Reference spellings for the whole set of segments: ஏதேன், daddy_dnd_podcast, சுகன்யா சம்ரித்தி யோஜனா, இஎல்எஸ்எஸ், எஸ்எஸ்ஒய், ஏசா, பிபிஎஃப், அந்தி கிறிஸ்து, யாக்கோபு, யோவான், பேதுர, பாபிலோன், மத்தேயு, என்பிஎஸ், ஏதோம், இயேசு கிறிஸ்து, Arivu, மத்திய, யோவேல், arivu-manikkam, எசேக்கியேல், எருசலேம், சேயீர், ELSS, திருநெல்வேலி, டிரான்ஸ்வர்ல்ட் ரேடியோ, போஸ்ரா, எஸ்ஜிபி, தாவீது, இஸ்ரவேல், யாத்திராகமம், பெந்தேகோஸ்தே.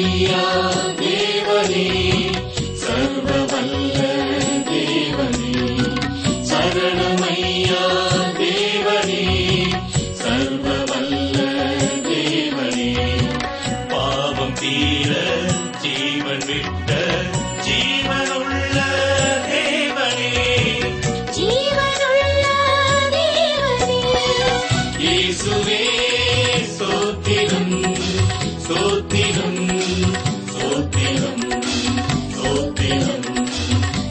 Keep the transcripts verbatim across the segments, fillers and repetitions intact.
ஐயா தேவனே, சர்வவல்ல தேவனே, சரணம் ஐயா தேவனே, சர்வவல்ல தேவனே, பாவம் தீர ஜீவன் விட்ட ஜீவனுள்ள தேவனே, ஜீவனுள்ள தேவனே, இயேசுவே ஸ்தோத்திரம் ஸ்தோத்திரம் ஸ்தோத்திரம் ஸ்தோத்திரம்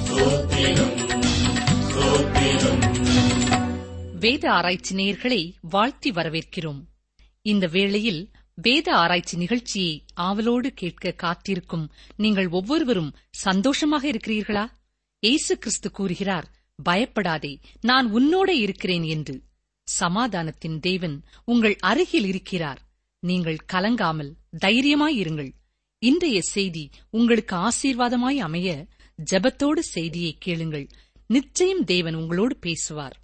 ஸ்தோத்திரம் ஸ்தோத்திரம். வேத ஆராய்ச்சி நேயர்களை வாழ்த்தி வரவேற்கிறோம். இந்த வேளையில் வேத ஆராய்ச்சி நிகழ்ச்சியை ஆவலோடு கேட்க காத்திருக்கும் நீங்கள் ஒவ்வொருவரும் சந்தோஷமாக இருக்கிறீர்களா? ஏசு கிறிஸ்து கூறுகிறார், பயப்படாதே, நான் உன்னோட இருக்கிறேன் என்று. சமாதானத்தின் தேவன் உங்கள் அருகில் இருக்கிறார். நீங்கள் கலங்காமல் தைரியமாயிருங்கள். இன்றைய செய்தி உங்களுக்கு ஆசீர்வாதமாய் அமைய ஜெபத்தோடு செய்தியை கேளுங்கள். நிச்சயம் தேவன் உங்களோடு பேசுவார்.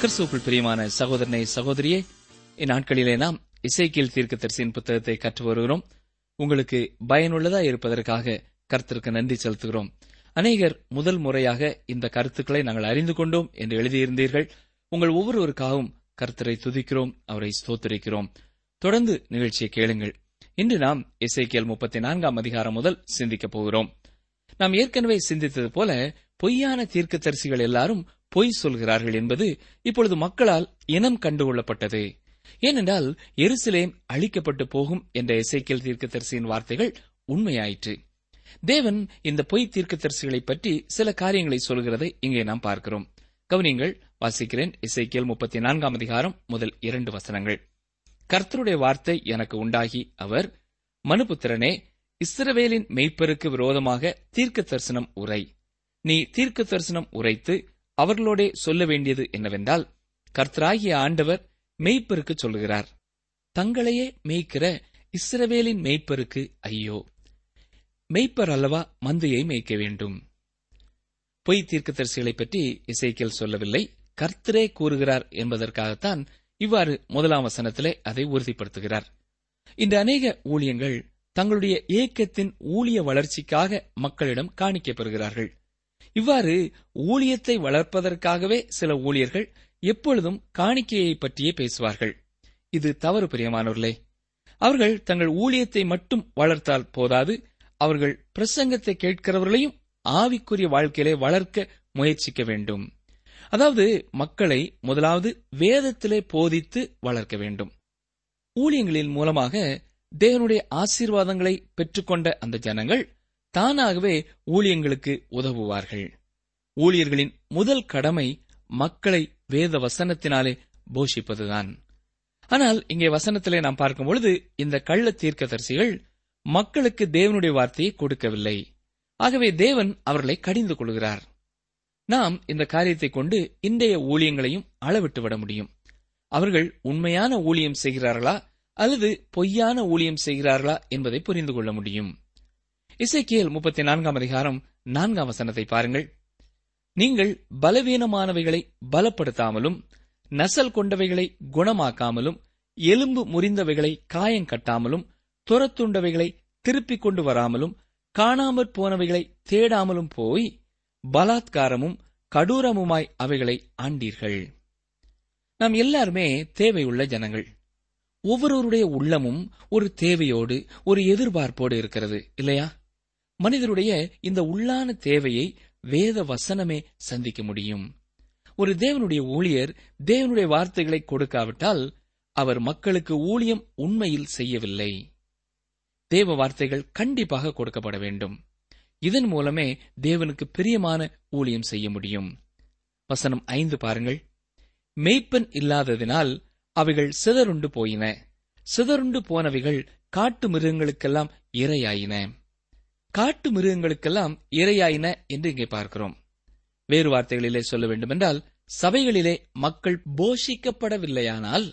கிறிஸ்துவுக்குள் பிரியமான சகோதரனை சகோதரியே, இந்நாட்களிலே நாம் எசேக்கியேல் தீர்க்கதரிசியின் புத்தகத்தை கற்று வருகிறோம். உங்களுக்கு பயனுள்ளதா இருப்பதற்காக கர்த்தருக்கு நன்றி செலுத்துகிறோம். அநேகர் முதல் முறையாக இந்த கருத்துக்களை நாங்கள் அறிந்து கொண்டோம் என்று எழுதியிருந்தீர்கள். உங்கள் ஒவ்வொருவருக்காகவும் கர்த்தரை துதிக்கிறோம், அவரை ஸ்தோத்திரிக்கிறோம். தொடர்ந்து நிகழ்ச்சியை கேளுங்கள். இன்று நாம் எசேக்கியேல் முப்பத்தி நான்காம் அதிகாரம் முதல் சிந்திக்கப் போகிறோம். நாம் ஏற்கனவே சிந்தித்தது போல பொய்யான தீர்க்கதரிசிகள் எல்லாரும் பொய் சொல்கிறார்கள் என்பது இப்பொழுது மக்களால் இனம் கண்டுகொள்ளப்பட்டது. ஏனென்றால் எருசலேம் அழிக்கப்பட்டு போகும் என்ற எசேக்கியேல் தீர்க்கதரிசியின் வார்த்தைகள் உண்மையாயிற்று. தேவன் இந்த பொய் தீர்க்கதரிசிகளை பற்றி சில காரியங்களை சொல்கிறதை இங்கே நாம் பார்க்கிறோம். கவனிங்கள், வாசிக்கிறேன். எசேக்கியேல் முப்பத்தி நான்காம் அதிகாரம் முதல் இரண்டு வசனங்கள். கர்த்தருடைய வார்த்தை எனக்கு உண்டாகி, அவர், மனுபுத்திரனே, இஸ்ரவேலின் மெய்ப்பருக்கு விரோதமாக தீர்க்க தரிசனம் உரை. நீ தீர்க்க தரிசனம் உரைத்து அவர்களோடே சொல்ல வேண்டியது என்னவென்றால், கர்த்தராகிய ஆண்டவர் மெய்ப்பருக்கு சொல்கிறார், தங்களையே மேய்க்கிற இஸ்ரவேலின் மெய்ப்பருக்கு ஐயோ. மெய்ப்பர் அல்லவா மந்தையை மேய்க்க வேண்டும். பொய் தீர்க்கதரிசிகளை பற்றி எசேக்கியேல் சொல்லவில்லை, கர்த்தரே கூறுகிறார் என்பதற்காகத்தான் இவ்வாறு முதலாம் வசனத்திலே அதை உறுதிப்படுத்துகிறார். இன்று அநேக ஊழியங்கள் தங்களுடைய இயக்கத்தின் ஊழிய வளர்ச்சிக்காக மக்களிடம் காணிக்கப்பெறுகிறார்கள். இவ்வாறு ஊழியத்தை வளர்ப்பதற்காகவே சில ஊழியர்கள் எப்பொழுதும் காணிக்கையை பற்றியே பேசுவார்கள். இது தவறு பிரியமானவர்களே. அவர்கள் தங்கள் ஊழியத்தை மட்டும் வளர்த்தால் போதாது, அவர்கள் பிரசங்கத்தை கேட்கிறவர்களையும் ஆவிக்குரிய வாழ்க்கையிலே வளர்க்க முயற்சிக்க வேண்டும். அதாவது மக்களை முதலாவது வேதத்திலே போதித்து வளர்க்க வேண்டும். ஊழியங்களின் மூலமாக தேவனுடைய ஆசீர்வாதங்களை பெற்றுக்கொண்ட அந்த ஜனங்கள் தானாகவே ஊழியங்களுக்கு உதவுவார்கள். ஊழியர்களின் முதல் கடமை மக்களை வேத வசனத்தினாலே போஷிப்பதுதான். ஆனால் இங்கே வசனத்திலே நாம் பார்க்கும்பொழுது இந்த கள்ள தீர்க்கதரிசிகள் மக்களுக்கு தேவனுடைய வார்த்தையை கொடுக்கவில்லை. ஆகவே தேவன் அவர்களை கடிந்து கொள்கிறார். நாம் இந்த காரியத்தை கொண்டு இன்றைய ஊழியங்களையும் அளவிட்டு விட முடியும். அவர்கள் உண்மையான ஊழியம் செய்கிறார்களா அல்லது பொய்யான ஊழியம் செய்கிறார்களா என்பதை புரிந்து கொள்ள முடியும். எசேக்கியேல் முப்பத்தி நான்காம் அதிகாரம் நான்காம் வசனத்தை பாருங்கள். நீங்கள் பலவீனமானவைகளை பலப்படுத்தாமலும், நசல் கொண்டவைகளை குணமாக்காமலும், எலும்பு முறிந்தவைகளை காயங்கட்டாமலும், துரத்துண்டவைகளை திருப்பிக் கொண்டு வராமலும், காணாமற் போனவைகளை தேடாமலும் போய் பலாத்காரமும் கடூரமுமாய் அவைகளை ஆண்டீர்கள். நாம் எல்லாருமே தேவையுள்ள ஜனங்கள். ஒவ்வொருவருடைய உள்ளமும் ஒரு தேவையோடு, ஒரு எதிர்பார்ப்போடு இருக்கிறது, இல்லையா? மனிதருடைய இந்த உள்ளான தேவையை வேத வசனமே சந்திக்க முடியும். ஒரு தேவனுடைய ஊழியர் தேவனுடைய வார்த்தைகளை கொடுக்காவிட்டால் அவர் மக்களுக்கு ஊழியம் உண்மையில் செய்யவில்லை. தேவ வார்த்தைகள் கண்டிப்பாக கொடுக்கப்பட வேண்டும். இதன் மூலமே தேவனுக்கு பிரியமான ஊழியம் செய்ய முடியும். வசனம் ஐந்து பாருங்கள். மேய்ப்பன் இல்லாததினால் அவைகள் சிதறுண்டு போயின, சிதறுண்டு போனவைகள் காட்டு மிருகங்களுக்கெல்லாம் இரையாயின. காட்டு மிருகங்களுக்கெல்லாம் இரையாயின என்று இங்கே பார்க்கிறோம். வேறு வார்த்தைகளிலே சொல்ல வேண்டுமென்றால், சபைகளிலே மக்கள் போஷிக்கப்படவில்லையானால்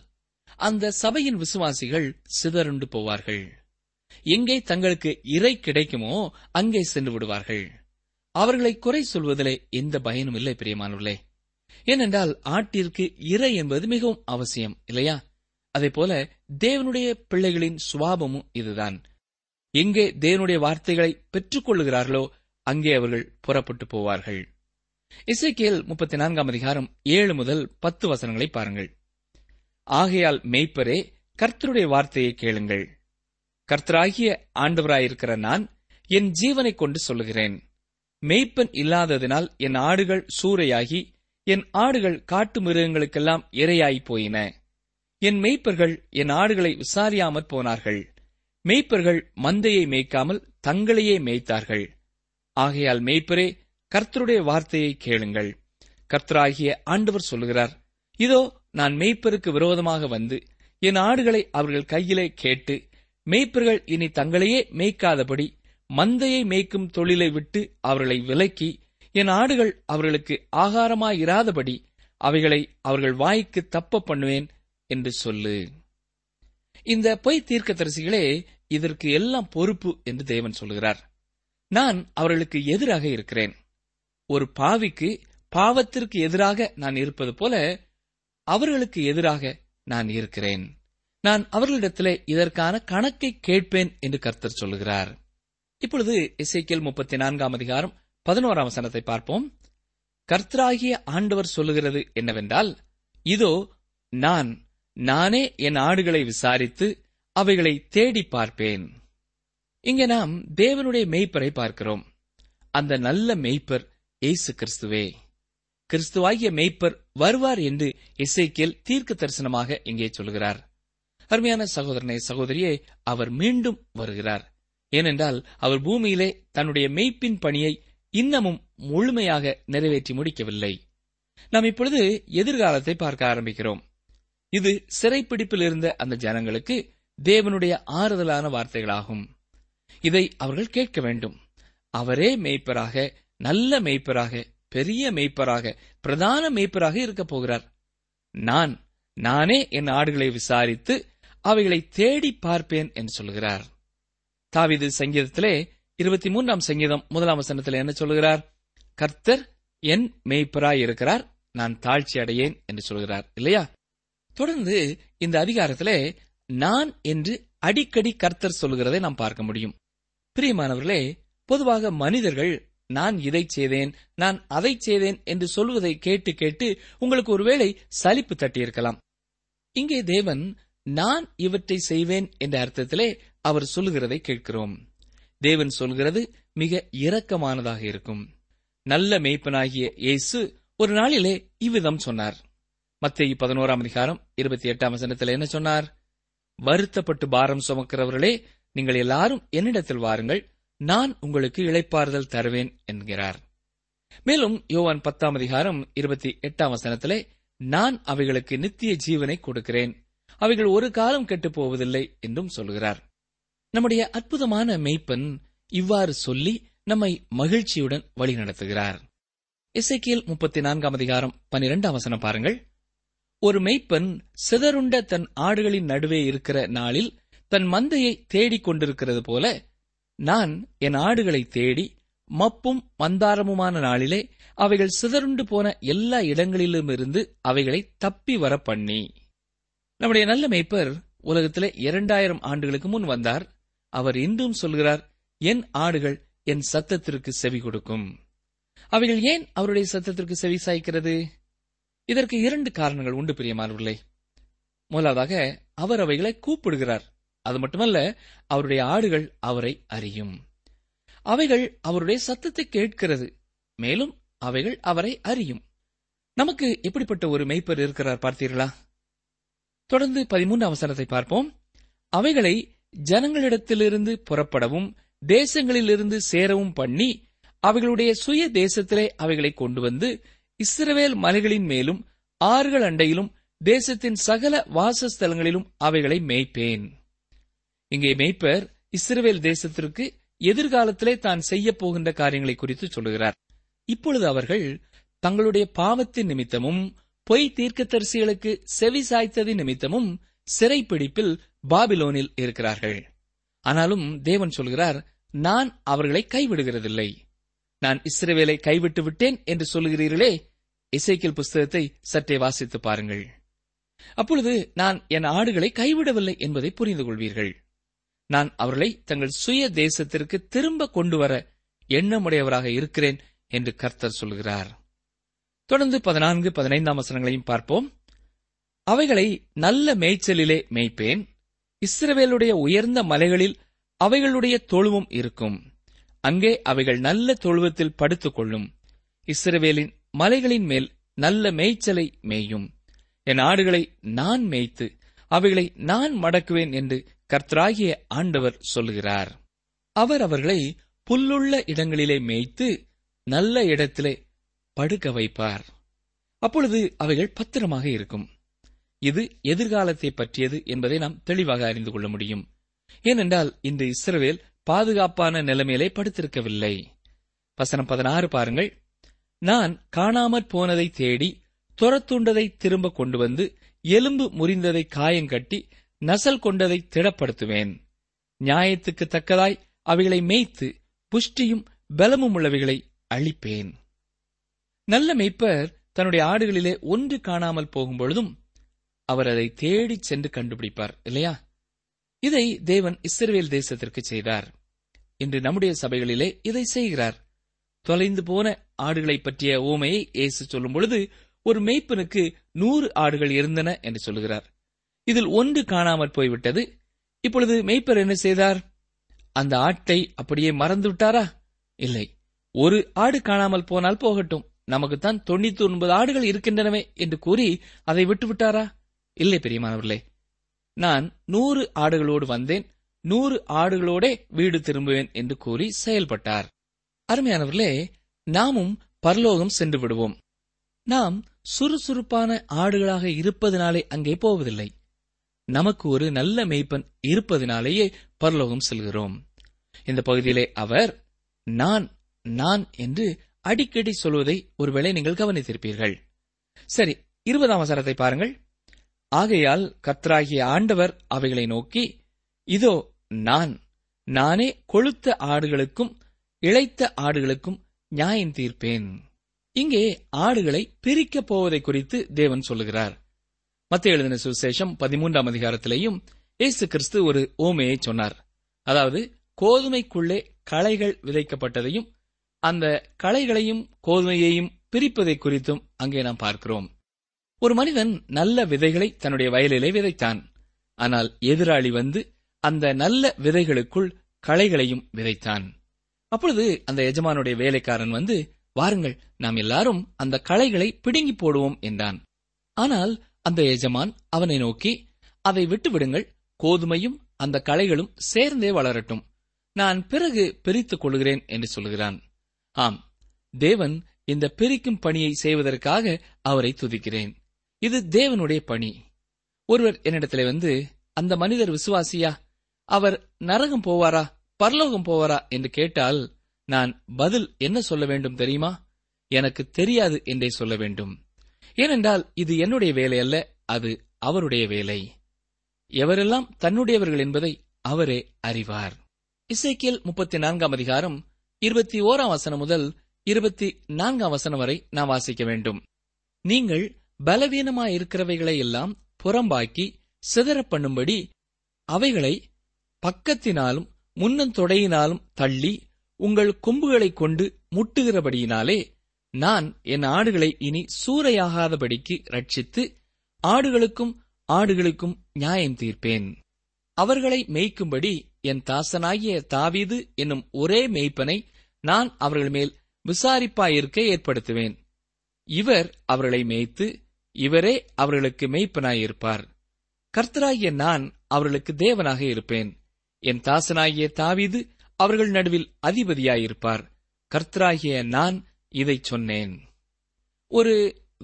அந்த சபையின் விசுவாசிகள் சிதறுண்டு போவார்கள். எங்கே தங்களுக்கு இரை கிடைக்குமோ அங்கே சென்று விடுவார்கள். அவர்களை குறை சொல்வதிலே எந்த பயனும் இல்லை பிரியமானவர்களே. ஏனென்றால் ஆட்டிற்கு இரை என்பது மிகவும் அவசியம், இல்லையா? அதே போல தேவனுடைய பிள்ளைகளின் சுபாவமும் இதுதான். எங்கே தேவனுடைய வார்த்தைகளை பெற்றுக் கொள்ளுகிறார்களோ அங்கே அவர்கள் புறப்பட்டு போவார்கள். எசேக்கியேல் முப்பத்தி நான்காம் அதிகாரம் ஏழு முதல் பத்து வசனங்களை பாருங்கள். ஆகையால் மேய்ப்பரே, கர்த்தருடைய வார்த்தையை கேளுங்கள். கர்த்தராகிய ஆண்டவராயிருக்கிற நான் என் ஜீவனை கொண்டு சொல்லுகிறேன். மேய்ப்பன் இல்லாததினால் என் ஆடுகள் சூறையாகி என் ஆடுகள் காட்டு மிருகங்களுக்கெல்லாம் இரையாய் போயின. என் மேய்ப்பர்கள் என் ஆடுகளை விசாரியாமற் போனார்கள். மேய்ப்பர்கள் மந்தையை மேய்க்காமல் தங்களையே மேய்த்தார்கள். ஆகையால் மேய்ப்பரே, கர்த்தருடைய வார்த்தையை கேளுங்கள். கர்த்தராகிய ஆண்டவர் சொல்லுகிறார், இதோ நான் மேய்ப்பருக்கு விரோதமாக வந்து என் ஆடுகளை அவர்கள் கையிலே கேட்டு மேய்ப்பர்கள் இனி தங்களையே மேய்க்காதபடி மந்தையை மேய்க்கும் தொழிலை விட்டு அவர்களை விலக்கி என் ஆடுகள் அவர்களுக்கு ஆகாரமாயிராதபடி அவைகளை அவர்கள் வாய்க்கு தப்ப பண்ணுவேன் என்று சொல்லு. இந்த பொய் தீர்க்கதரிசிகளே, இதற்கு எல்லாம் பொறுப்பு என்று தேவன் சொல்கிறார். நான் அவர்களுக்கு எதிராக இருக்கிறேன். ஒரு பாவிக்கு பாவத்திற்கு எதிராக நான் இருப்பது போல அவர்களுக்கு எதிராக நான் இருக்கிறேன். நான் அவர்களிடத்திலே இதற்கான கணக்கை கேட்பேன் என்று கர்த்தர் சொல்கிறார். இப்பொழுது எசேக்கியேல் முப்பத்தி நான்காம் அதிகாரம் பதினோராம் வசனத்தை பார்ப்போம். கர்த்தராகிய ஆண்டவர் சொல்லுகிறது என்னவென்றால், இதோ நான் நானே என் ஆடுகளை விசாரித்து அவைகளை தேடி பார்ப்பேன். இங்கே நாம் தேவனுடைய மேய்ப்பரை பார்க்கிறோம். அந்த நல்ல மேய்ப்பர் இயேசு கிறிஸ்துவே. கிறிஸ்துவாகிய மேய்ப்பர் வருவார் என்று எசேக்கியேல் தீர்க்க தரிசனமாக இங்கே சொல்கிறார். அருமையான சகோதரனே சகோதரியே, அவர் மீண்டும் வருகிறார். ஏனென்றால் அவர் பூமியிலே தன்னுடைய மேய்ப்பின் பணியை இன்னமும் முழுமையாக நிறைவேற்றி முடிக்கவில்லை. நாம் இப்பொழுது எதிர்காலத்தை பார்க்க ஆரம்பிக்கிறோம். இது சிறைப்பிடிப்பில் இருந்த அந்த ஜனங்களுக்கு தேவனுடைய ஆறுதலான வார்த்தைகளாகும். இதை அவர்கள் கேட்க வேண்டும். அவரே மேய்ப்பராக, நல்ல மேய்ப்பராக, பெரிய மேய்ப்பராக, பிரதான மேய்ப்பராக இருக்கப் போகிறார். நான் நானே என் ஆடுகளை விசாரித்து அவைகளை தேடி பார்ப்பேன் என்று சொல்கிறார். தாவீது சங்கீதத்திலே இருபத்தி மூன்றாம் சங்கீதம் முதலாம் வசனத்தில் என்ன சொல்கிறார்? கர்த்தர் என் மேய்ப்பராயிருக்கிறார், நான் தாழ்ச்சி அடையேன் என்று சொல்கிறார், இல்லையா? தொடர்ந்து இந்த அதிகாரத்திலே நான் என்று அடிக்கடி கர்த்தர் சொல்கிறதை நாம் பார்க்க முடியும். பிரியமானவர்களே, பொதுவாக மனிதர்கள் நான் இதை செய்தேன், நான் அதை செய்தேன் என்று சொல்வதை கேட்டு கேட்டு உங்களுக்கு ஒருவேளை சலிப்பு தட்டியிருக்கலாம். இங்கே தேவன் நான் இவற்றை செய்வேன் என்ற அர்த்தத்திலே அவர் சொல்லுகிறதை கேட்கிறோம். தேவன் சொல்கிறது மிக இரக்கமானதாக இருக்கும். நல்ல மேய்ப்பனாகிய இயேசு ஒரு நாளிலே இவ்விதம் சொன்னார். மத்தேயு பதினோராம் அதிகாரம் இருபத்தி எட்டாம் வசனத்தில் என்ன சொன்னார்? வருத்தப்பட்டு பாரம் சுமக்கிறவர்களே, நீங்கள் எல்லாரும் என்னிடத்தில் வாருங்கள், நான் உங்களுக்கு இளைப்பாறுதல் தருவேன் என்கிறார். மேலும் யோவான் பத்தாம் அதிகாரம் இருபத்தி எட்டாம் வசனத்திலே நான் அவைகளுக்கு நித்திய ஜீவனை கொடுக்கிறேன், அவைகள் ஒரு காலம் கெட்டுப் போவதில்லை என்றும் சொல்கிறார். நம்முடைய அற்புதமான மேய்ப்பன் இவ்வாறு சொல்லி நம்மை மகிழ்ச்சியுடன் வழிநடத்துகிறார். எசேக்கியேல் முப்பத்தி நான்காம் அதிகாரம் பனிரெண்டாம் வசனம் பாருங்கள். ஒரு மேய்ப்பன் சிதறுண்ட தன் ஆடுகளின் நடுவே இருக்கிற நாளில் தன் மந்தையை தேடிக் கொண்டிருக்கிறது போல நான் என் ஆடுகளை தேடி மப்பும் மந்தாரமுமான நாளிலே அவைகள் சிதறுண்டு போன எல்லா இடங்களிலுமிருந்து அவைகளை தப்பி வர பண்ணி. நம்முடைய நல்ல மேய்ப்பர் உலகத்திலே இரண்டாயிரம் ஆண்டுகளுக்கு முன் வந்தார். அவர் இன்றும் சொல்கிறார், என் ஆடுகள் என் சத்தத்திற்கு செவி கொடுக்கும். அவைகள் ஏன் அவருடைய சத்தத்திற்கு செவி சாய்க்கிறது? இதற்கு இரண்டு காரணங்கள் உண்டு பிரியமானவர்களே. முதலாவதாக அவர் அவைகளை கூப்பிடுகிறார். அது மட்டுமல்ல, அவருடைய ஆடுகள் அவரை அறியும். அவைகள் அவருடைய சத்தத்தை கேட்கிறது. மேலும் அவைகள் அவரை அறியும். நமக்கு எப்படிப்பட்ட ஒரு மேய்ப்பர் இருக்கிறார் பார்த்தீர்களா? தொடர்ந்து பதிமூன்றாம் வசனத்தை பார்ப்போம். அவைகளை ஜனங்களிடத்திலிருந்து புறப்படவும் தேசங்களிலிருந்து சேரவும் பண்ணி அவைகளுடைய சுய தேசத்திலே அவைகளை கொண்டு வந்து இஸ்ரவேல் மலைகளின் மேலும் ஆறுகள் அண்டையிலும் தேசத்தின் சகல வாசஸ்தலங்களிலும் அவைகளை மேய்ப்பேன். இங்கே மேய்ப்பர் இஸ்ரவேல் தேசத்திற்கு எதிர்காலத்திலே தான் செய்ய போகின்ற காரியங்களை குறித்து சொல்லுகிறார். இப்பொழுது அவர்கள் தங்களுடைய பாவத்தின் நிமித்தமும் பொய் தீர்க்கதரிசிகளுக்கு செவி சாய்த்ததின் நிமித்தமும் சிறைப்பிடிப்பில் பாபிலோனில் இருக்கிறார்கள். ஆனாலும் தேவன் சொல்கிறார், நான் அவர்களை கைவிடுகிறதில்லை. நான் இஸ்ரவேலை கைவிட்டு விட்டேன் என்று சொல்கிறீர்களே, எசேக்கியேல் புஸ்தகத்தை சற்றே வாசித்து பாருங்கள். அப்பொழுது நான் என் ஆடுகளை கைவிடவில்லை என்பதை புரிந்து கொள்வீர்கள். நான் அவர்களை தங்கள் சுய தேசத்திற்கு திரும்ப கொண்டுவர எண்ணமுடையவராக இருக்கிறேன் என்று கர்த்தர் சொல்கிறார். தொடர்ந்து பதினான்கு பதினைந்தாம் வசனங்களையும் பார்ப்போம். அவைகளை நல்ல மேய்ச்சலிலே மேய்ப்பேன், இஸ்ரவேலுடைய உயர்ந்த மலைகளில் அவைகளுடைய தொழுவம் இருக்கும், அங்கே அவைகள் நல்ல தொழுவத்தில் படுத்துக்கொள்ளும், இஸ்ரவேலின் மலைகளின் மேல் நல்ல மேய்ச்சலை மேயும், என் ஆடுகளை நான் மேய்த்து அவைகளை நான் மடக்குவேன் என்று கர்த்தராகிய ஆண்டவர் சொல்கிறார். அவர் அவர்களை புல்லுள்ள இடங்களிலே மேய்த்து நல்ல இடத்திலே படுக்க வைப்பார். அப்பொழுது அவைகள் பத்திரமாக இருக்கும். இது எதிர்காலத்தை பற்றியது என்பதை நாம் தெளிவாக அறிந்து கொள்ள முடியும். ஏனென்றால் இன்று இஸ்ரவேல் பாதுகாப்பான நிலைமையிலே படுத்திருக்கவில்லை. வசனம் பதினாறு பாருங்கள். நான் காணாமற் போனதை தேடி துரத்துண்டதை திரும்ப கொண்டு வந்து எலும்பு முறிந்ததை காயங்கட்டி நசல் கொண்டதை திடப்படுத்துவேன். நியாயத்துக்கு தக்கதாய் அவைகளை மேய்த்து புஷ்டியும் பலமும் உள்ளவைகளை அழிப்பேன். நல்ல மேய்ப்பர் தன்னுடைய ஆடுகளிலே ஒன்று காணாமல் போகும்பொழுதும் அவர் அதை தேடி சென்று கண்டுபிடிப்பார், இல்லையா? இதை தேவன் இஸ்ரவேல் தேசத்திற்கு செய்தார். இன்று நம்முடைய சபைகளிலே இதை செய்கிறார். தொலைந்து போன ஆடுகளை பற்றிய ஓமையை இயேசு சொல்லும் பொழுது ஒரு மேய்ப்பனுக்கு நூறு ஆடுகள் இருந்தன என்று சொல்கிறார். இதில் ஒன்று காணாமற் போய்விட்டது. இப்பொழுது மேய்ப்பர் என்ன செய்தார்? அந்த ஆட்டை அப்படியே மறந்துவிட்டாரா? இல்லை. ஒரு ஆடு காணாமல் போனால் போகட்டும், நமக்குத்தான் தொண்ணூத்தி ஒன்பது ஆடுகள் இருக்கின்றனவே என்று கூறி அதை விட்டுவிட்டாரா? இல்லை பெரியமானவர்களே, நான் நூறு ஆடுகளோடு வந்தேன், நூறு ஆடுகளோடே வீடு திரும்புவேன் என்று கூறி செயல்பட்டார். அருமையானவர்களே, நாமும் பரலோகம் சென்று விடுவோம். நாம் சுறுசுறுப்பான ஆடுகளாக இருப்பதினாலே அங்கே போவதில்லை. நமக்கு ஒரு நல்ல மேய்ப்பன் இருப்பதினாலேயே பரலோகம் செல்கிறோம். இந்த பகுதியிலே அவர் நான் நான் என்று அடிக்கடி சொல்வதை ஒருவேளை நீங்கள் கவனித்திருப்பீர்கள். சரி, இருபதாம் வசனத்தை பாருங்கள். ஆகையால் கர்த்தராகிய ஆண்டவர் அவைகளை நோக்கி, இதோ நான் நானே கொழுத்த ஆடுகளுக்கும் இளைத்த ஆடுகளுக்கும் நியாயம் தீர்ப்பேன். இங்கே ஆடுகளை பிரிக்கப் போவதை குறித்து தேவன் சொல்லுகிறார். மத்திய எழுதின சுவிசேஷம் பதிமூன்றாம் அதிகாரத்திலேயும் இயேசு கிறிஸ்து ஒரு ஓமையை சொன்னார். அதாவது, கோதுமைக்குள்ளே களைகள் விதைக்கப்பட்டதையும் அந்த களைகளையும் கோதுமையையும் பிரிப்பதை குறித்தும் அங்கே நாம் பார்க்கிறோம். ஒரு மனிதன் நல்ல விதைகளை தன்னுடைய வயலிலே விதைத்தான். ஆனால் எதிராளி வந்து அந்த நல்ல விதைகளுக்குள் களைகளையும் விதைத்தான். அப்பொழுது அந்த எஜமானுடைய வேலைக்காரன் வந்து, வாருங்கள், நாம் எல்லாரும் அந்த களைகளை பிடுங்கி போடுவோம் என்றான். ஆனால் அந்த எஜமான் அவனை நோக்கி, அதை விட்டுவிடுங்கள், கோதுமையும் அந்த களைகளும் சேர்ந்தே வளரட்டும், நான் பிறகு பிரித்துக் கொள்கிறேன் என்று சொல்கிறான். ஆம், தேவன் இந்த பிரிக்கும் பணியை செய்வதற்காக அவரை துதிக்கிறேன். இது தேவனுடைய பணி. ஒருவர் என்னிடத்திலே வந்து, அந்த மனிதர் விசுவாசியா, அவர் நரகம் போவாரா பரலோகம் போவாரா என்று கேட்டால் நான் பதில் என்ன சொல்ல வேண்டும் தெரியுமா? எனக்கு தெரியாது என்றே சொல்ல வேண்டும். ஏனென்றால் இது என்னுடைய வேலை அல்ல, அது அவருடைய வேலை. எவரெல்லாம் தன்னுடையவர்கள் என்பதை அவரே அறிவார். எசேக்கியேல் முப்பத்தி நான்காம் அதிகாரம் இருபத்தி ஓராம் வசனம் முதல் இருபத்தி நான்காம் வசனம் வரை நாம் வாசிக்க வேண்டும். நீங்கள் பலவீனமாயிருக்கிறவைகளை எல்லாம் புறம்பாக்கி சிதற பண்ணும்படி அவைகளை பக்கத்தினாலும் முன்னந்தொடையினாலும் தள்ளி உங்கள் கொம்புகளை கொண்டு முட்டுகிறபடியினாலே நான் என் ஆடுகளை இனி சூறையாகாதபடிக்கு ரட்சித்து ஆடுகளுக்கும் ஆடுகளுக்கும் நியாயம் தீர்ப்பேன். அவர்களை மேய்க்கும்படி என் தாசனாகிய தாவீது என்னும் ஒரே மேய்ப்பனை நான் அவர்கள் மேல் விசாரிப்பாயிருக்க ஏற்படுத்துவேன். இவர் அவர்களை மேய்த்து இவரே அவர்களுக்கு மேய்ப்பனாயிருப்பார். கர்த்தராகிய நான் அவர்களுக்கு தேவனாக இருப்பேன். என் தாசனாகிய தாவீது அவர்கள் நடுவில் அதிபதியாயிருப்பார். கர்த்தராகிய நான் இதை சொன்னேன். ஒரு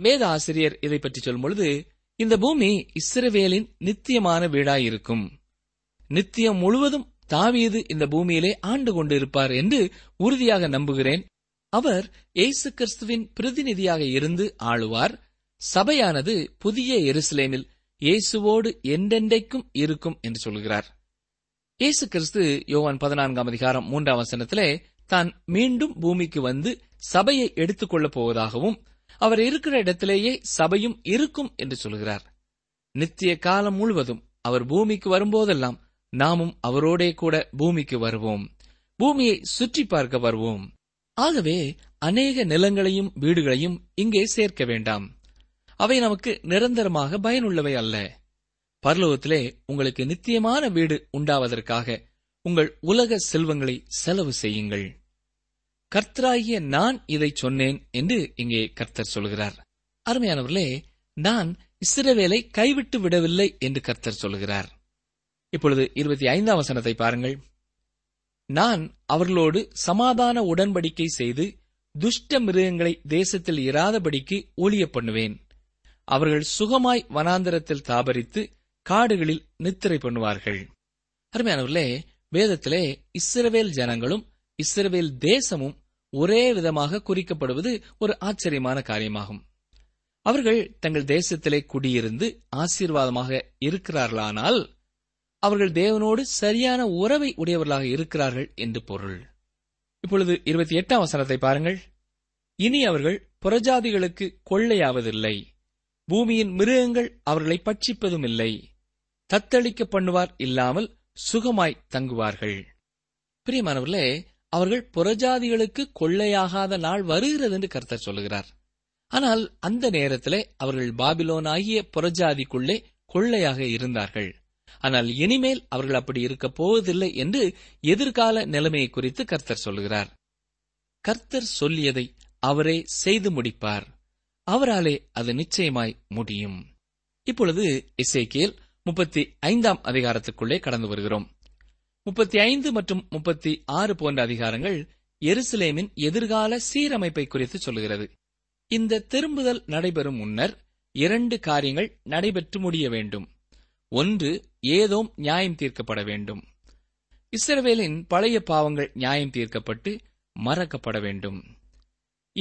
வேத ஆசிரியர் இதை பற்றி சொல்லும் பொழுது, இந்த பூமி இஸ்ரவேலின் நித்தியமான வீடாயிருக்கும், நித்தியம் முழுவதும் தாவீது இந்த பூமியிலே ஆண்டு கொண்டிருப்பார் என்று உறுதியாக நம்புகிறேன். அவர் இயேசு கிறிஸ்துவின் பிரதிநிதியாக இருந்து ஆளுவார். சபையானது புதிய எருசலேமில் இயேசுவோடு என்றென்றைக்கும் இருக்கும் என்று சொல்கிறார். இயேசு கிறிஸ்து யோவான் பதினான்காம் அதிகாரம் மூன்றாம் வசனத்திலே தான் மீண்டும் பூமிக்கு வந்து சபையை எடுத்துக் கொள்ளப் போவதாகவும் அவர் இருக்கிற இடத்திலேயே சபையும் இருக்கும் என்று சொல்கிறார். நித்திய காலம் முழுவதும் அவர் பூமிக்கு வரும்போதெல்லாம் நாமும் அவரோடே கூட பூமிக்கு வருவோம், பூமியை சுற்றி பார்க்க வருவோம். ஆகவே அநேக நிலங்களையும் வீடுகளையும் இங்கே சேர்க்க வேண்டாம். அவை நமக்கு நிரந்தரமாக பயனுள்ளவை அல்ல. பரலோகத்திலே உங்களுக்கு நித்தியமான வீடு உண்டாவதற்காக உங்கள் உலக செல்வங்களை செலவு செய்யுங்கள். கர்த்தராகிய நான் இதை சொன்னேன் என்று இங்கே கர்த்தர் சொல்கிறார். அருமையானவர்களே, நான் இஸ்ரவேலை கைவிட்டு விடவில்லை என்று கர்த்தர் சொல்கிறார். இப்பொழுது இருபத்தி ஐந்தாம் வசனத்தை பாருங்கள். நான் அவர்களோடு சமாதான உடன்படிக்கை செய்து துஷ்ட மிருகங்களை தேசத்தில் இராதபடிக்கு ஒழிய பண்ணுவேன். அவர்கள் சுகமாய் வனாந்தரத்தில் தாபரித்து காடுகளில் நித்திரை பண்ணுவார்கள். அருமையானவர்களே, வேதத்திலே இஸ்ரவேல் ஜனங்களும் இஸ்ரவேல் தேசமும் ஒரே விதமாக குறிக்கப்படுவது ஒரு ஆச்சரியமான காரியமாகும். அவர்கள் தங்கள் தேசத்திலே குடியிருந்து ஆசீர்வாதமாக இருக்கிறார்களானால் அவர்கள் தேவனோடு சரியான உறவை உடையவர்களாக இருக்கிறார்கள் என்று பொருள். இப்பொழுது இருபத்தி எட்டாம் வசனத்தை பாருங்கள். இனி அவர்கள் புறஜாதிகளுக்கு கொள்ளையாவதில்லை, பூமியின் மிருகங்கள் அவர்களை பட்சிப்பதும் இல்லை, தத்தளிக்க பண்ணுவார் இல்லாமல் சுகமாய் தங்குவார்கள். பிரியமானவர்களே, அவர்கள் புறஜாதிகளுக்கு கொள்ளையாகாத நாள் வருகிறது என்று கர்த்தர் சொல்கிறார். ஆனால் அந்த நேரத்திலே அவர்கள் பாபிலோன் ஆகிய புறஜாதிக்குள்ளே கொள்ளையாக இருந்தார்கள். ஆனால் இனிமேல் அவர்கள் அப்படி இருக்க போவதில்லை என்று எதிர்கால நிலைமையை குறித்து கர்த்தர் சொல்கிறார். கர்த்தர் சொல்லியதை அவரே செய்து முடிப்பார். அவராலே அது நிச்சயமாய் முடியும். இப்பொழுது எசேக்கியேல் முப்பத்தி ஐந்தாம் அதிகாரத்துக்குள்ளே கடந்து வருகிறோம். முப்பத்தி ஐந்து மற்றும் முப்பத்தி ஆறு போன்ற அதிகாரங்கள் எருசலேமின் எதிர்கால சீரமைப்பை குறித்து சொல்கிறது. இந்த திரும்புதல் நடைபெறும் முன்னர் இரண்டு காரியங்கள் நடைபெற்று முடிய வேண்டும். ஒன்று, ஏதோம் நியாயம் தீர்க்கப்பட வேண்டும். இஸ்ரவேலின் பழைய பாவங்கள் நியாயம் தீர்க்கப்பட்டு மறக்கப்பட வேண்டும்.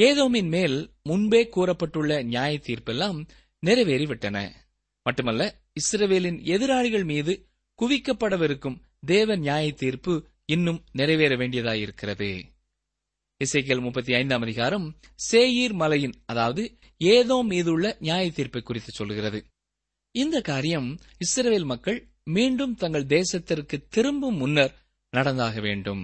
ஏதோமின் மேல் முன்பே கூறப்பட்டுள்ள நியாய தீர்ப்பெல்லாம் நிறைவேறிவிட்டன. மட்டுமல்ல, இஸ்ரவேலின் எதிராளிகள் மீது குவிக்கப்படவிருக்கும் தேவ நியாய தீர்ப்பு இன்னும் நிறைவேற வேண்டியதாயிருக்கிறது. எசேக்கியேல் முப்பத்தி ஐந்தாம் அதிகாரம் சேயீர் மலையின், அதாவது ஏதோம் மீதுள்ள நியாய தீர்ப்பை குறித்து சொல்கிறது. இந்த காரியம் இஸ்ரவேல் மக்கள் மீண்டும் தங்கள் தேசத்திற்கு திரும்பும் முன்னர் நடந்தாக வேண்டும்.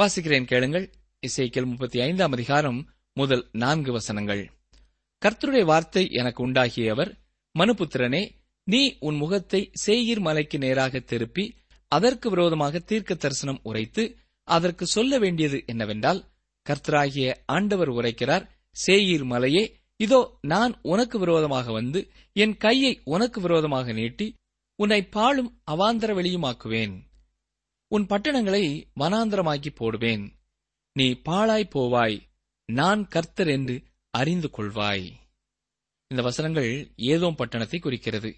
வாசிக்கிறேன், கேளுங்கள். எசேக்கியேல் முப்பத்தி ஐந்தாம் அதிகாரம் முதல் நான்கு வசனங்கள். கர்த்தருடைய வார்த்தை எனக்கு உண்டாகிய அவர், மனுபுத்திரனே, நீ உன் முகத்தை சேயீர் மலைக்கு நேராக திருப்பி அதற்கு விரோதமாக தீர்க்க தரிசனம் உரைத்து அதற்கு சொல்ல வேண்டியது என்னவென்றால், கர்த்தராகிய ஆண்டவர் உரைக்கிறார், சேயீர் மலையே, இதோ நான் உனக்கு விரோதமாக வந்து என் கையை உனக்கு விரோதமாக நீட்டி உன்னை பாழும் அவாந்தர வெளியுமாக்குவேன். உன் பட்டணங்களை வனாந்தரமாக்கி போடுவேன். நீ பாழாய் போவாய். நான் கர்த்தர் என்று அறிந்து கொள்வாய். இந்த வசனங்கள் ஏதோம் பட்டணத்தை குறிக்கிறது.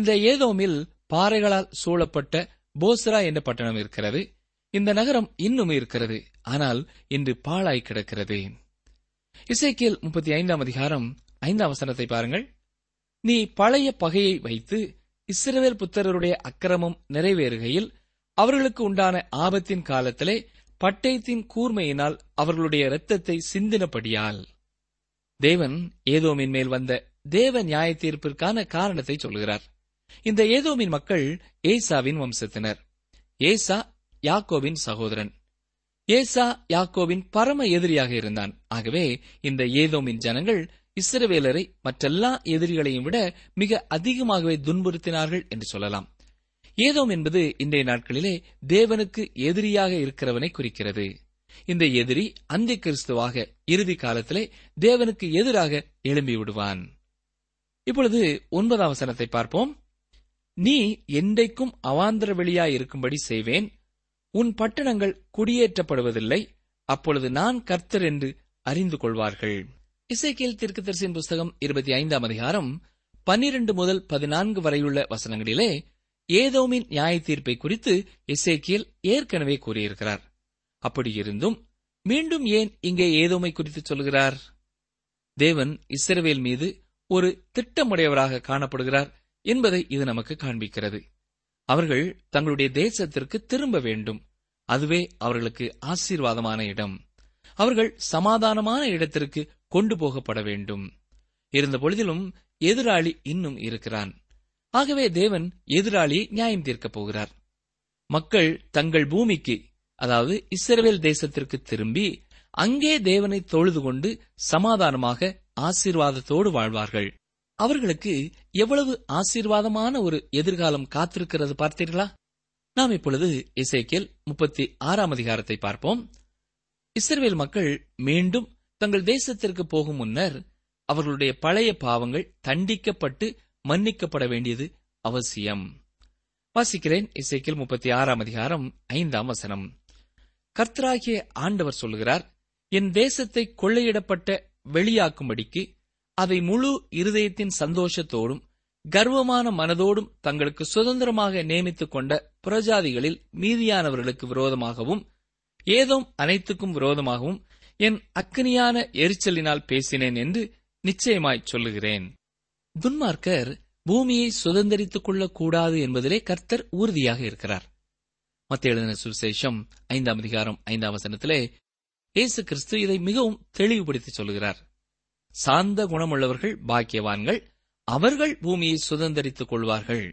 இந்த ஏதோமில் பாறைகளால் சூழப்பட்ட போஸ்ரா என்ற பட்டணம் இருக்கிறது. இந்த நகரம் இன்னும் இருக்கிறது, ஆனால் இன்று பாழாய் கிடக்கிறது. எசேக்கியேல் முப்பத்தி ஐந்தாம் அதிகாரம் ஐந்தாம் வசனத்தை பாருங்கள். நீ பழைய பகையை வைத்து இஸ்ரவேல் புத்திரருடைய அக்கிரமம் நிறைவேறுகையில் அவர்களுக்கு உண்டான ஆபத்தின் காலத்திலே பட்டயத்தின் கூர்மையினால் அவர்களுடைய இரத்தத்தை சிந்தினபடியால், தேவன் ஏதோமின் மேல் வந்த தேவ நியாய தீர்ப்பிற்கான காரணத்தை சொல்கிறார். இந்த ஏதோமின் மக்கள் ஏசாவின் வம்சத்தினர். ஏசா யாக்கோபின் சகோதரன். ஏசா யாக்கோபின் பரம எதிரியாக இருந்தான். ஆகவே இந்த ஏதோமின் ஜனங்கள் இஸ்ரவேலரை மற்றெல்லா எதிரிகளையும் விட மிக அதிகமாகவே துன்புறுத்தினார்கள் என்று சொல்லலாம். ஏதோம் என்பது இன்றைய நாட்களிலே தேவனுக்கு எதிரியாக இருக்கிறவனை குறிக்கிறது. இந்த எதிரி அந்தி கிறிஸ்துவாக இறுதி காலத்திலே தேவனுக்கு எதிராக எழும்பிவிடுவான். இப்பொழுது ஒன்பதாம் வசனத்தை பார்ப்போம். நீ என்றைக்கும் அவாந்தர வெளியாயிருக்கும்படி செய்வேன். உன் பட்டணங்கள் குடியேற்றப்படுவதில்லை. அப்பொழுது நான் கர்த்தர் என்று அறிந்து கொள்வார்கள். எசேக்கியேல் தீர்க்கதரிசியின் புஸ்தகம் இருபத்தி ஐந்தாம் அதிகாரம் பன்னிரண்டு முதல் பதினான்கு வரையுள்ள வசனங்களிலே ஏதோமின் நியாய தீர்ப்பை குறித்து எசேக்கியேல் ஏற்கனவே கூறியிருக்கிறார். அப்படியிருந்தும் மீண்டும் ஏன் இங்கே ஏதோமை குறித்து சொல்கிறார்? தேவன் இஸ்ரவேல் மீது ஒரு திட்டமுடையவராக காணப்படுகிறார் என்பதை இது நமக்கு காண்பிக்கிறது. அவர்கள் தங்களுடைய தேசத்திற்கு திரும்ப வேண்டும். அதுவே அவர்களுக்கு ஆசீர்வாதமான இடம். அவர்கள் சமாதானமான இடத்திற்கு கொண்டு போகப்பட வேண்டும். இருந்த பொழுதிலும் எதிராளி இன்னும் இருக்கிறான். ஆகவே தேவன் எதிராளி நியாயம் தீர்க்கப் போகிறார். மக்கள் தங்கள் பூமிக்கு, அதாவது இஸ்ரவேல் தேசத்திற்கு திரும்பி அங்கே தேவனை தொழுது கொண்டு சமாதானமாக ஆசீர்வாதத்தோடு வாழ்வார்கள். அவர்களுக்கு எவ்வளவு ஆசீர்வாதமான ஒரு எதிர்காலம் காத்திருக்கிறது பார்த்தீர்களா? நாம் இப்பொழுது எசேக்கியேல் முப்பத்தி ஆறாம் அதிகாரத்தை பார்ப்போம். இஸ்ரவேல் மக்கள் மீண்டும் தங்கள் தேசத்திற்கு போகும் முன்னர் அவர்களுடைய பழைய பாவங்கள் தண்டிக்கப்பட்டு மன்னிக்கப்பட வேண்டியது அவசியம். வாசிக்கிறேன். எசேக்கியேல் முப்பத்தி ஆறாம் அதிகாரம் ஐந்தாம் வசனம். கர்த்தராகிய ஆண்டவர் சொல்கிறார், என் தேசத்தை கொள்ளையிடப்பட்ட வெளியாக்கும்படிக்கு அதை முழு இருதயத்தின் சந்தோஷத்தோடும் கர்வமான மனதோடும் தங்களுக்கு சுதந்திரமாக நியமித்துக் கொண்ட புறஜாதிகளில் மீதியானவர்களுக்கு விரோதமாகவும் ஏதோம் அனைத்துக்கும் விரோதமாகவும் என் அக்கினியான எரிச்சலினால் பேசினேன் என்று நிச்சயமாய் சொல்லுகிறேன். துன்மார்க்கர் பூமியை சுதந்தரித்துக் கொள்ளக்கூடாது என்பதிலே கர்த்தர் உறுதியாக இருக்கிறார். மத்திய எழுதின சுவிசேஷம் ஐந்தாம் அதிகாரம் ஐந்தாம் வசனத்திலே இயேசு கிறிஸ்து இதை மிகவும் தெளிவுபடுத்தி சொல்கிறார். சாந்த குணமுள்ளவர்கள் பாக்கியவான்கள், அவர்கள் பூமியை சுதந்தரித்துக் கொள்வார்கள்.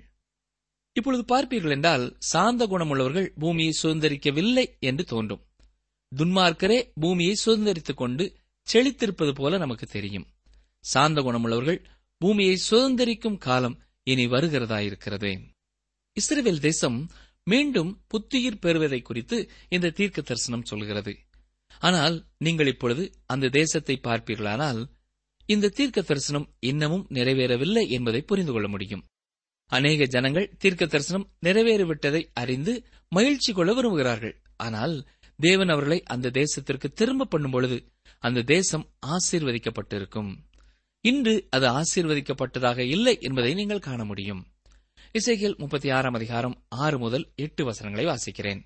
இப்பொழுது பார்ப்பீர்கள் என்றால் சாந்த குணமுள்ளவர்கள் பூமியை சுதந்தரிக்கவில்லை என்று தோன்றும். துன்மார்க்கரே பூமியை சுதந்தரித்துக் கொண்டு செழித்திருப்பது போல நமக்கு தெரியும். சாந்த குணமுள்ளவர்கள் பூமியை சுதந்தரிக்கும் காலம் இனி வருகிறதாயிருக்கிறது. இஸ்ரவேல் தேசம் மீண்டும் புத்துயிர் பெறுவதை குறித்து இந்த தீர்க்க தரிசனம் சொல்கிறது. ஆனால் நீங்கள் இப்பொழுது அந்த தேசத்தை பார்ப்பீர்களானால் இந்த தீர்க்க தரிசனம் இன்னமும் நிறைவேறவில்லை என்பதை புரிந்து கொள்ள முடியும். அநேக ஜனங்கள் தீர்க்க தரிசனம் நிறைவேறிவிட்டதை அறிந்து மகிழ்ச்சி கொள்ள விரும்புகிறார்கள். ஆனால் தேவன் அவர்களை அந்த தேசத்திற்கு திரும்ப பண்ணும் பொழுது அந்த தேசம் ஆசீர்வதிக்கப்பட்டிருக்கும். இன்று அது ஆசீர்வதிக்கப்பட்டதாக இல்லை என்பதை நீங்கள் காண முடியும். எசேக்கியேல் முப்பத்தி ஆறாம் அதிகாரம் ஆறு முதல் எட்டு வசனங்களை வாசிக்கிறேன்.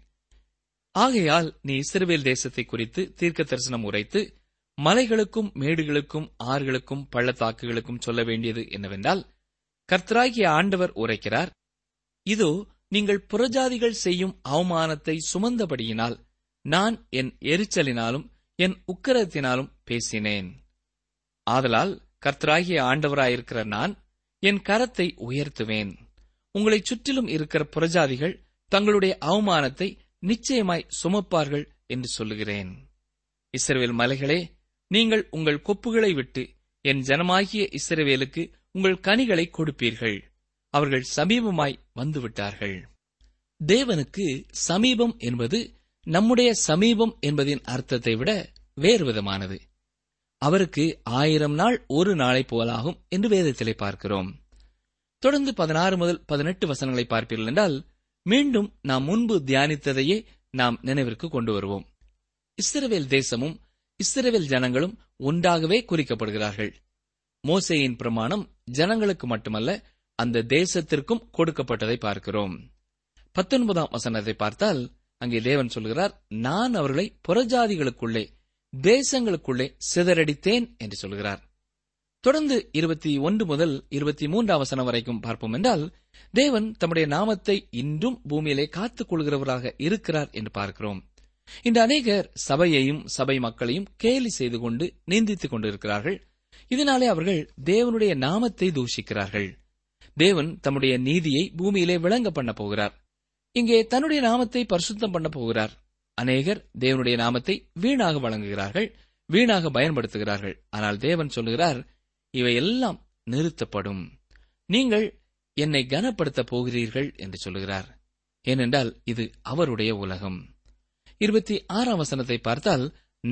ஆகையால் நீ இஸ்ரவேல் தேசத்தை குறித்து தீர்க்க தரிசனம் உரைத்து மலைகளுக்கும் மேடுகளுக்கும் ஆறுகளுக்கும் பள்ளத்தாக்குகளுக்கும் சொல்ல வேண்டியது என்னவென்றால், கர்த்தராகிய ஆண்டவர் உரைக்கிறார், இதோ நீங்கள் புறஜாதிகள் செய்யும் அவமானத்தை சுமந்தபடியினால் நான் என் எரிச்சலினாலும் என் உக்கிரத்தினாலும் பேசினேன். ஆதலால் கர்த்தராகிய ஆண்டவராயிருக்கிற நான் என் கரத்தை உயர்த்துவேன். உங்களைச் சுற்றிலும் இருக்கிற புறஜாதிகள் தங்களுடைய அவமானத்தை நிச்சயமாய் சுமப்பார்கள் என்று சொல்லுகிறேன். இஸ்ரவேல் மலைகளே, நீங்கள் உங்கள் கொப்புகளை விட்டு என் ஜனமாகிய இஸ்ரவேலுக்கு உங்கள் கனிகளை கொடுப்பீர்கள். அவர்கள் சமீபமாய் வந்துவிட்டார்கள். தேவனுக்கு சமீபம் என்பது நம்முடைய சமீபம் என்பதின் அர்த்தத்தை விட வேறுவிதமானது. அவருக்கு ஆயிரம் நாள் ஒரு நாளை போலாகும் என்று வேதத்திலே பார்க்கிறோம். தொடர்ந்து பதினாறு முதல் பதினெட்டு வசனங்களை பார்ப்பீர்கள் என்றால் மீண்டும் நாம் முன்பு தியானித்ததையே நாம் நினைவிற்கு கொண்டு வருவோம். இஸ்ரவேல் தேசமும் இஸ்ரவேல் ஜனங்களும் ஒன்றாகவே குறிக்கப்படுகிறார்கள். மோசேயின் பிரமாணம் ஜனங்களுக்கு மட்டுமல்ல அந்த தேசத்திற்கும் கொடுக்கப்பட்டதை பார்க்கிறோம். பத்தொன்பதாம் வசனத்தை பார்த்தால் அங்கே தேவன் சொல்கிறார், நான் அவர்களை புறஜாதிகளுக்குள்ளே தேசங்களுக்குள்ளே சிதறடித்தேன் என்று சொல்கிறார். தொடர்ந்து இருபத்தி ஒன்று முதல் இருபத்தி மூன்றாம் வசனம் வரைக்கும் பார்ப்போம் என்றால் தேவன் தம்முடைய நாமத்தை இன்றும் பூமியிலே காத்துக் கொள்கிறவராக இருக்கிறார் என்று பார்க்கிறோம். இன்று அநேகர் சபையையும் சபை மக்களையும் கேலி செய்து கொண்டு நிந்தித்துக் கொண்டிருக்கிறார்கள். இதனாலே அவர்கள் தேவனுடைய நாமத்தை தூஷிக்கிறார்கள். தேவன் தம்முடைய நீதியை பூமியிலே விளங்க பண்ண போகிறார். இங்கே தன்னுடைய நாமத்தை பரிசுத்தம் பண்ண போகிறார். அநேகர் தேவனுடைய நாமத்தை வீணாக வழங்குகிறார்கள், வீணாக பயன்படுத்துகிறார்கள். ஆனால் தேவன் சொல்கிறார், இவையெல்லாம் நிறுத்தப்படும். நீங்கள் என்னை கனப்படுத்த போகிறீர்கள் என்று சொல்கிறார். ஏனென்றால் இது அவருடைய உலகம். இருபத்தி ஆறாம் வசனத்தை பார்த்தால்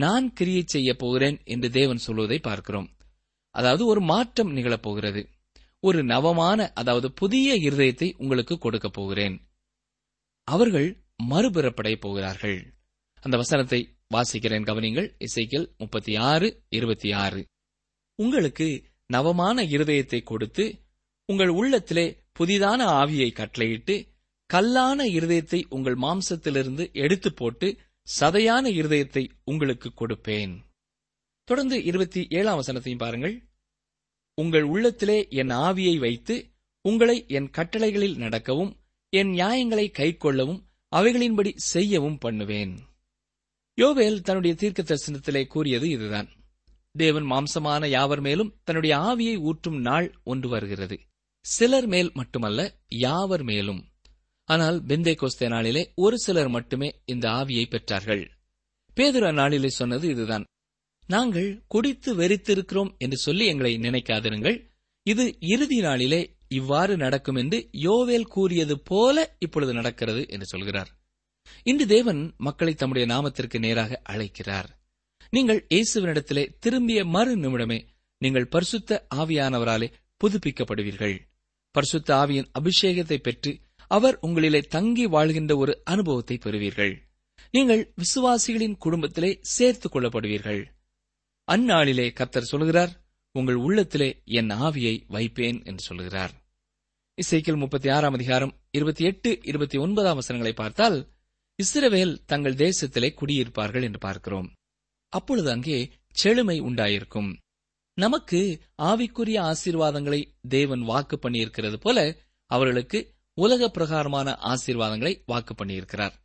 நான் கிரியை செய்ய போகிறேன் என்று தேவன் சொல்வதை பார்க்கிறோம். அதாவது ஒரு மாற்றம் நிகழப்போகிறது. ஒரு நவமான, அதாவது புதிய இருதயத்தை உங்களுக்கு கொடுக்க போகிறேன். அவர்கள் மறுபிறப்படைய போகிறார்கள். அந்த வசனத்தை வாசிக்கிறேன், கவனிங்கள். எசேக்கியேல் முப்பத்தி ஆறு இருபத்தி ஆறு. உங்களுக்கு நவமான இருதயத்தை கொடுத்து உங்கள் உள்ளத்திலே புதிதான ஆவியை கட்டளையிட்டு கல்லான இருதயத்தை உங்கள் மாம்சத்திலிருந்து எடுத்து போட்டு சதையான இருதயத்தை உங்களுக்கு கொடுப்பேன். தொடர்ந்து இருபத்தி ஏழாம் வசனத்தையும் பாருங்கள். உங்கள் உள்ளத்திலே என் ஆவியை வைத்து உங்களை என் கட்டளைகளில் நடக்கவும் என் நியாயங்களை கை கொள்ளவும் அவைகளின்படி செய்யவும் பண்ணுவேன். யோவேல் தன்னுடைய தீர்க்க தரிசனத்திலே கூறியது இதுதான். தேவன் மாம்சமான யாவர் மேலும் தன்னுடைய ஆவியை ஊற்றும் நாள் ஒன்று வருகிறது. சிலர் மேல் மட்டுமல்ல, யாவர் மேலும். ஆனால் பெந்தேகோஸ்தே நாளிலே ஒரு சிலர் மட்டுமே இந்த ஆவியை பெற்றார்கள். பேதுர நாளிலே சொன்னது இதுதான். நாங்கள் குடித்து வெறித்திருக்கிறோம் என்று சொல்லி எங்களை நினைக்காதிருங்கள், இது இறுதி நாளிலே இவ்வாறு நடக்கும் என்று யோவேல் கூறியது போல இப்பொழுது நடக்கிறது என்று சொல்கிறார். இன்று தேவன் மக்களை தம்முடைய நாமத்திற்கு நேராக அழைக்கிறார். நீங்கள் இயேசுவினிடத்திலே திரும்பிய மறு நிமிடமே நீங்கள் பரிசுத்த ஆவியானவராலே புதுப்பிக்கப்படுவீர்கள். பரிசுத்த ஆவியின் அபிஷேகத்தை பெற்று அவர் உங்களிலே தங்கி வாழ்கின்ற ஒரு அனுபவத்தை பெறுவீர்கள். நீங்கள் விசுவாசிகளின் குடும்பத்திலே சேர்த்துக் கொள்ளப்படுவீர்கள். அந்நாளிலே கர்த்தர் சொல்கிறார், உங்கள் உள்ளத்திலே என் ஆவியை வைப்பேன் என்று சொல்கிறார். எசேக்கியேல் முப்பத்தி ஆறாம் அதிகாரம் இருபத்தி எட்டு இருபத்தி ஒன்பதாம் வசனங்களை பார்த்தால், இஸ்ரவேல் தங்கள் தேசத்திலே குடியிருப்பார்கள் என்று பார்க்கிறோம். அப்பொழுது அங்கே செழுமை உண்டாயிருக்கும். நமக்கு ஆவிக்குரிய ஆசீர்வாதங்களை தேவன் வாக்கு பண்ணியிருக்கிறது போல அவர்களுக்கு உலக பிரகாரமான ஆசீர்வாதங்களை வாக்கு பண்ணியிருக்கிறார்.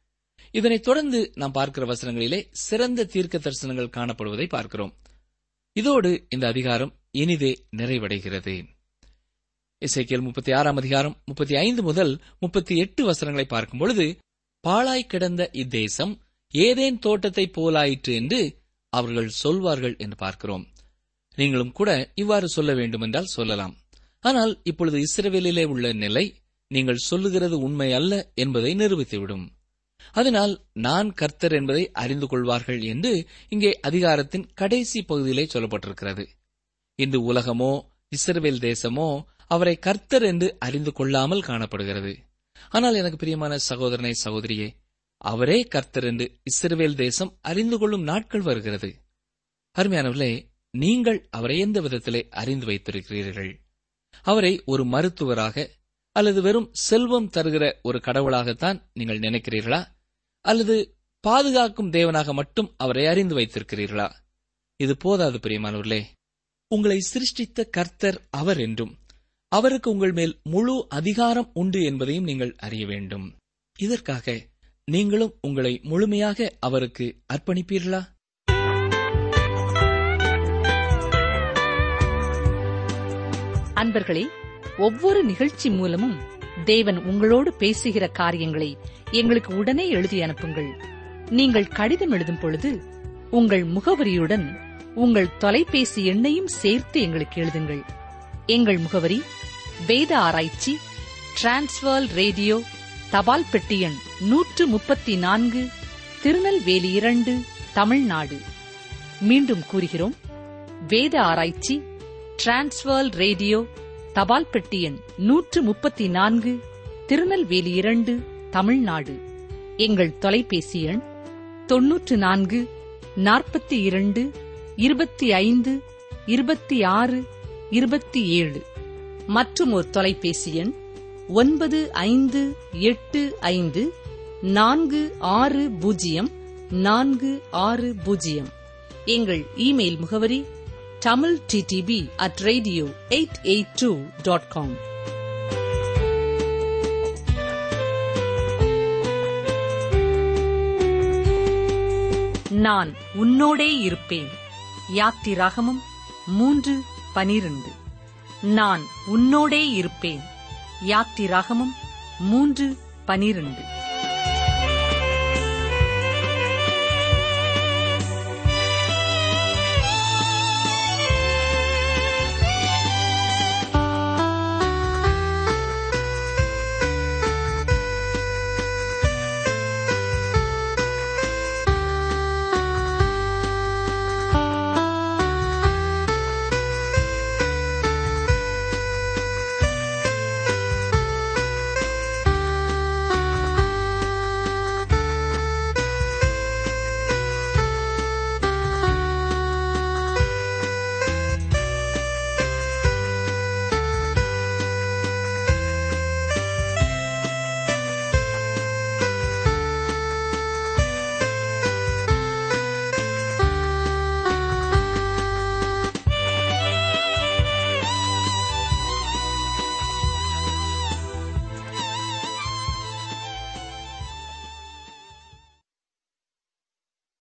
இதனைத் தொடர்ந்து நாம் பார்க்கிற வசனங்களிலே சிறந்த தீர்க்க தரிசனங்கள் காணப்படுவதை பார்க்கிறோம். இதோடு இந்த அதிகாரம் இனிதே நிறைவடைகிறது. எசேக்கியேல் முப்பத்தி ஆறாம் அதிகாரம் முப்பத்தி ஐந்து முதல் முப்பத்தி எட்டு வசனங்களை பார்க்கும் பொழுது, பாழாய் கிடந்த இத்தேசம் ஏதேன் தோட்டத்தை போலாயிற்று என்று அவர்கள் சொல்வார்கள் என்று பார்க்கிறோம். நீங்களும் கூட இவ்வாறு சொல்ல வேண்டுமென்றால் சொல்லலாம். ஆனால் இப்பொழுது இஸ்ரவேலிலே உள்ள நிலை நீங்கள் சொல்லுகிறது உண்மை அல்ல என்பதை நிரூபித்துவிடும். அதனால் நான் கர்த்தர் என்பதை அறிந்து கொள்வார்கள் என்று இங்கே அதிகாரத்தின் கடைசி பகுதியிலே சொல்லப்பட்டிருக்கிறது. இன்று உலகமோ இஸ்ரவேல் தேசமோ அவரை கர்த்தர் என்று அறிந்து கொள்ளாமல் காணப்படுகிறது. ஆனால் எனக்கு பிரியமான சகோதரனை சகோதரியே, அவரே கர்த்தர் என்று இஸ்ரவேல் தேசம் அறிந்து கொள்ளும் நாட்கள் வருகிறது. அருமையானவர்களே, நீங்கள் அவரை எந்த விதத்திலே அறிந்து வைத்திருக்கிறீர்கள்? அவரை ஒரு மருத்துவராக அல்லது வெறும் செல்வம் தருகிற ஒரு கடவுளாகத்தான் நீங்கள் நினைக்கிறீர்களா? அல்லது பாதுகாக்கும் தேவனாக மட்டும் அவரை அறிந்து வைத்திருக்கிறீர்களா? இது போதாது பிரியமானவர்களே. உங்களை சிருஷ்டித்த கர்த்தர் அவர் என்றும் அவருக்கு உங்கள் மேல் முழு அதிகாரம் உண்டு என்பதையும் நீங்கள் அறிய வேண்டும். இதற்காக நீங்களும் உங்களை முழுமையாக அவருக்கு அர்ப்பணிப்பீர்களா? அன்பர்களே, ஒவ்வொரு நிகழ்ச்சி மூலமும் தேவன் உங்களோடு பேசுகிற காரியங்களை எங்களுக்கு உடனே எழுதி அனுப்புங்கள். நீங்கள் கடிதம் எழுதும் பொழுது உங்கள் முகவரியுடன் உங்கள் தொலைபேசி எண்ணையும் சேர்த்து எங்களுக்கு எழுதுங்கள். எங்கள் முகவரி: வேத ஆராய்ச்சி டிரான்ஸ்வர்ல்ட் ரேடியோ, தபால் பெட்டி எண் நூற்று முப்பத்தி நான்கு, திருநெல்வேலி இரண்டு, தமிழ்நாடு. மீண்டும் கூறுகிறோம், வேத ஆராய்ச்சி டிரான்ஸ்வர்ல்ட் ரேடியோ, தபால் பெட்டி எண் நூற்று முப்பத்தி நான்கு, திருநெல்வேலி இரண்டு, தமிழ்நாடு. எங்கள் தொலைபேசி எண் தொன்னூற்று நான்கு நாற்பத்தி இரண்டு இருபத்தி ஐந்து இருபத்தி ஆறு இருபத்தி ஏழு. மற்றும் ஒரு தொலைபேசி எண் ஒன்பது ஐந்து எட்டு ஐந்து நான்கு ஆறு பூஜ்ஜியம் நான்கு ஆறு பூஜ்ஜியம். எங்கள் இமெயில் முகவரி தமிழ் டிடிபி அட் ரேடியோ எட்டு எட்டு இரண்டு டாட் காம். நான் உன்னோடே இருப்பேன். யாத்திராகமம் மூன்று பனிரண்டு. நான் உன்னோடே இருப்பேன். யாத்திராகமம் மூன்று பனிரண்டு.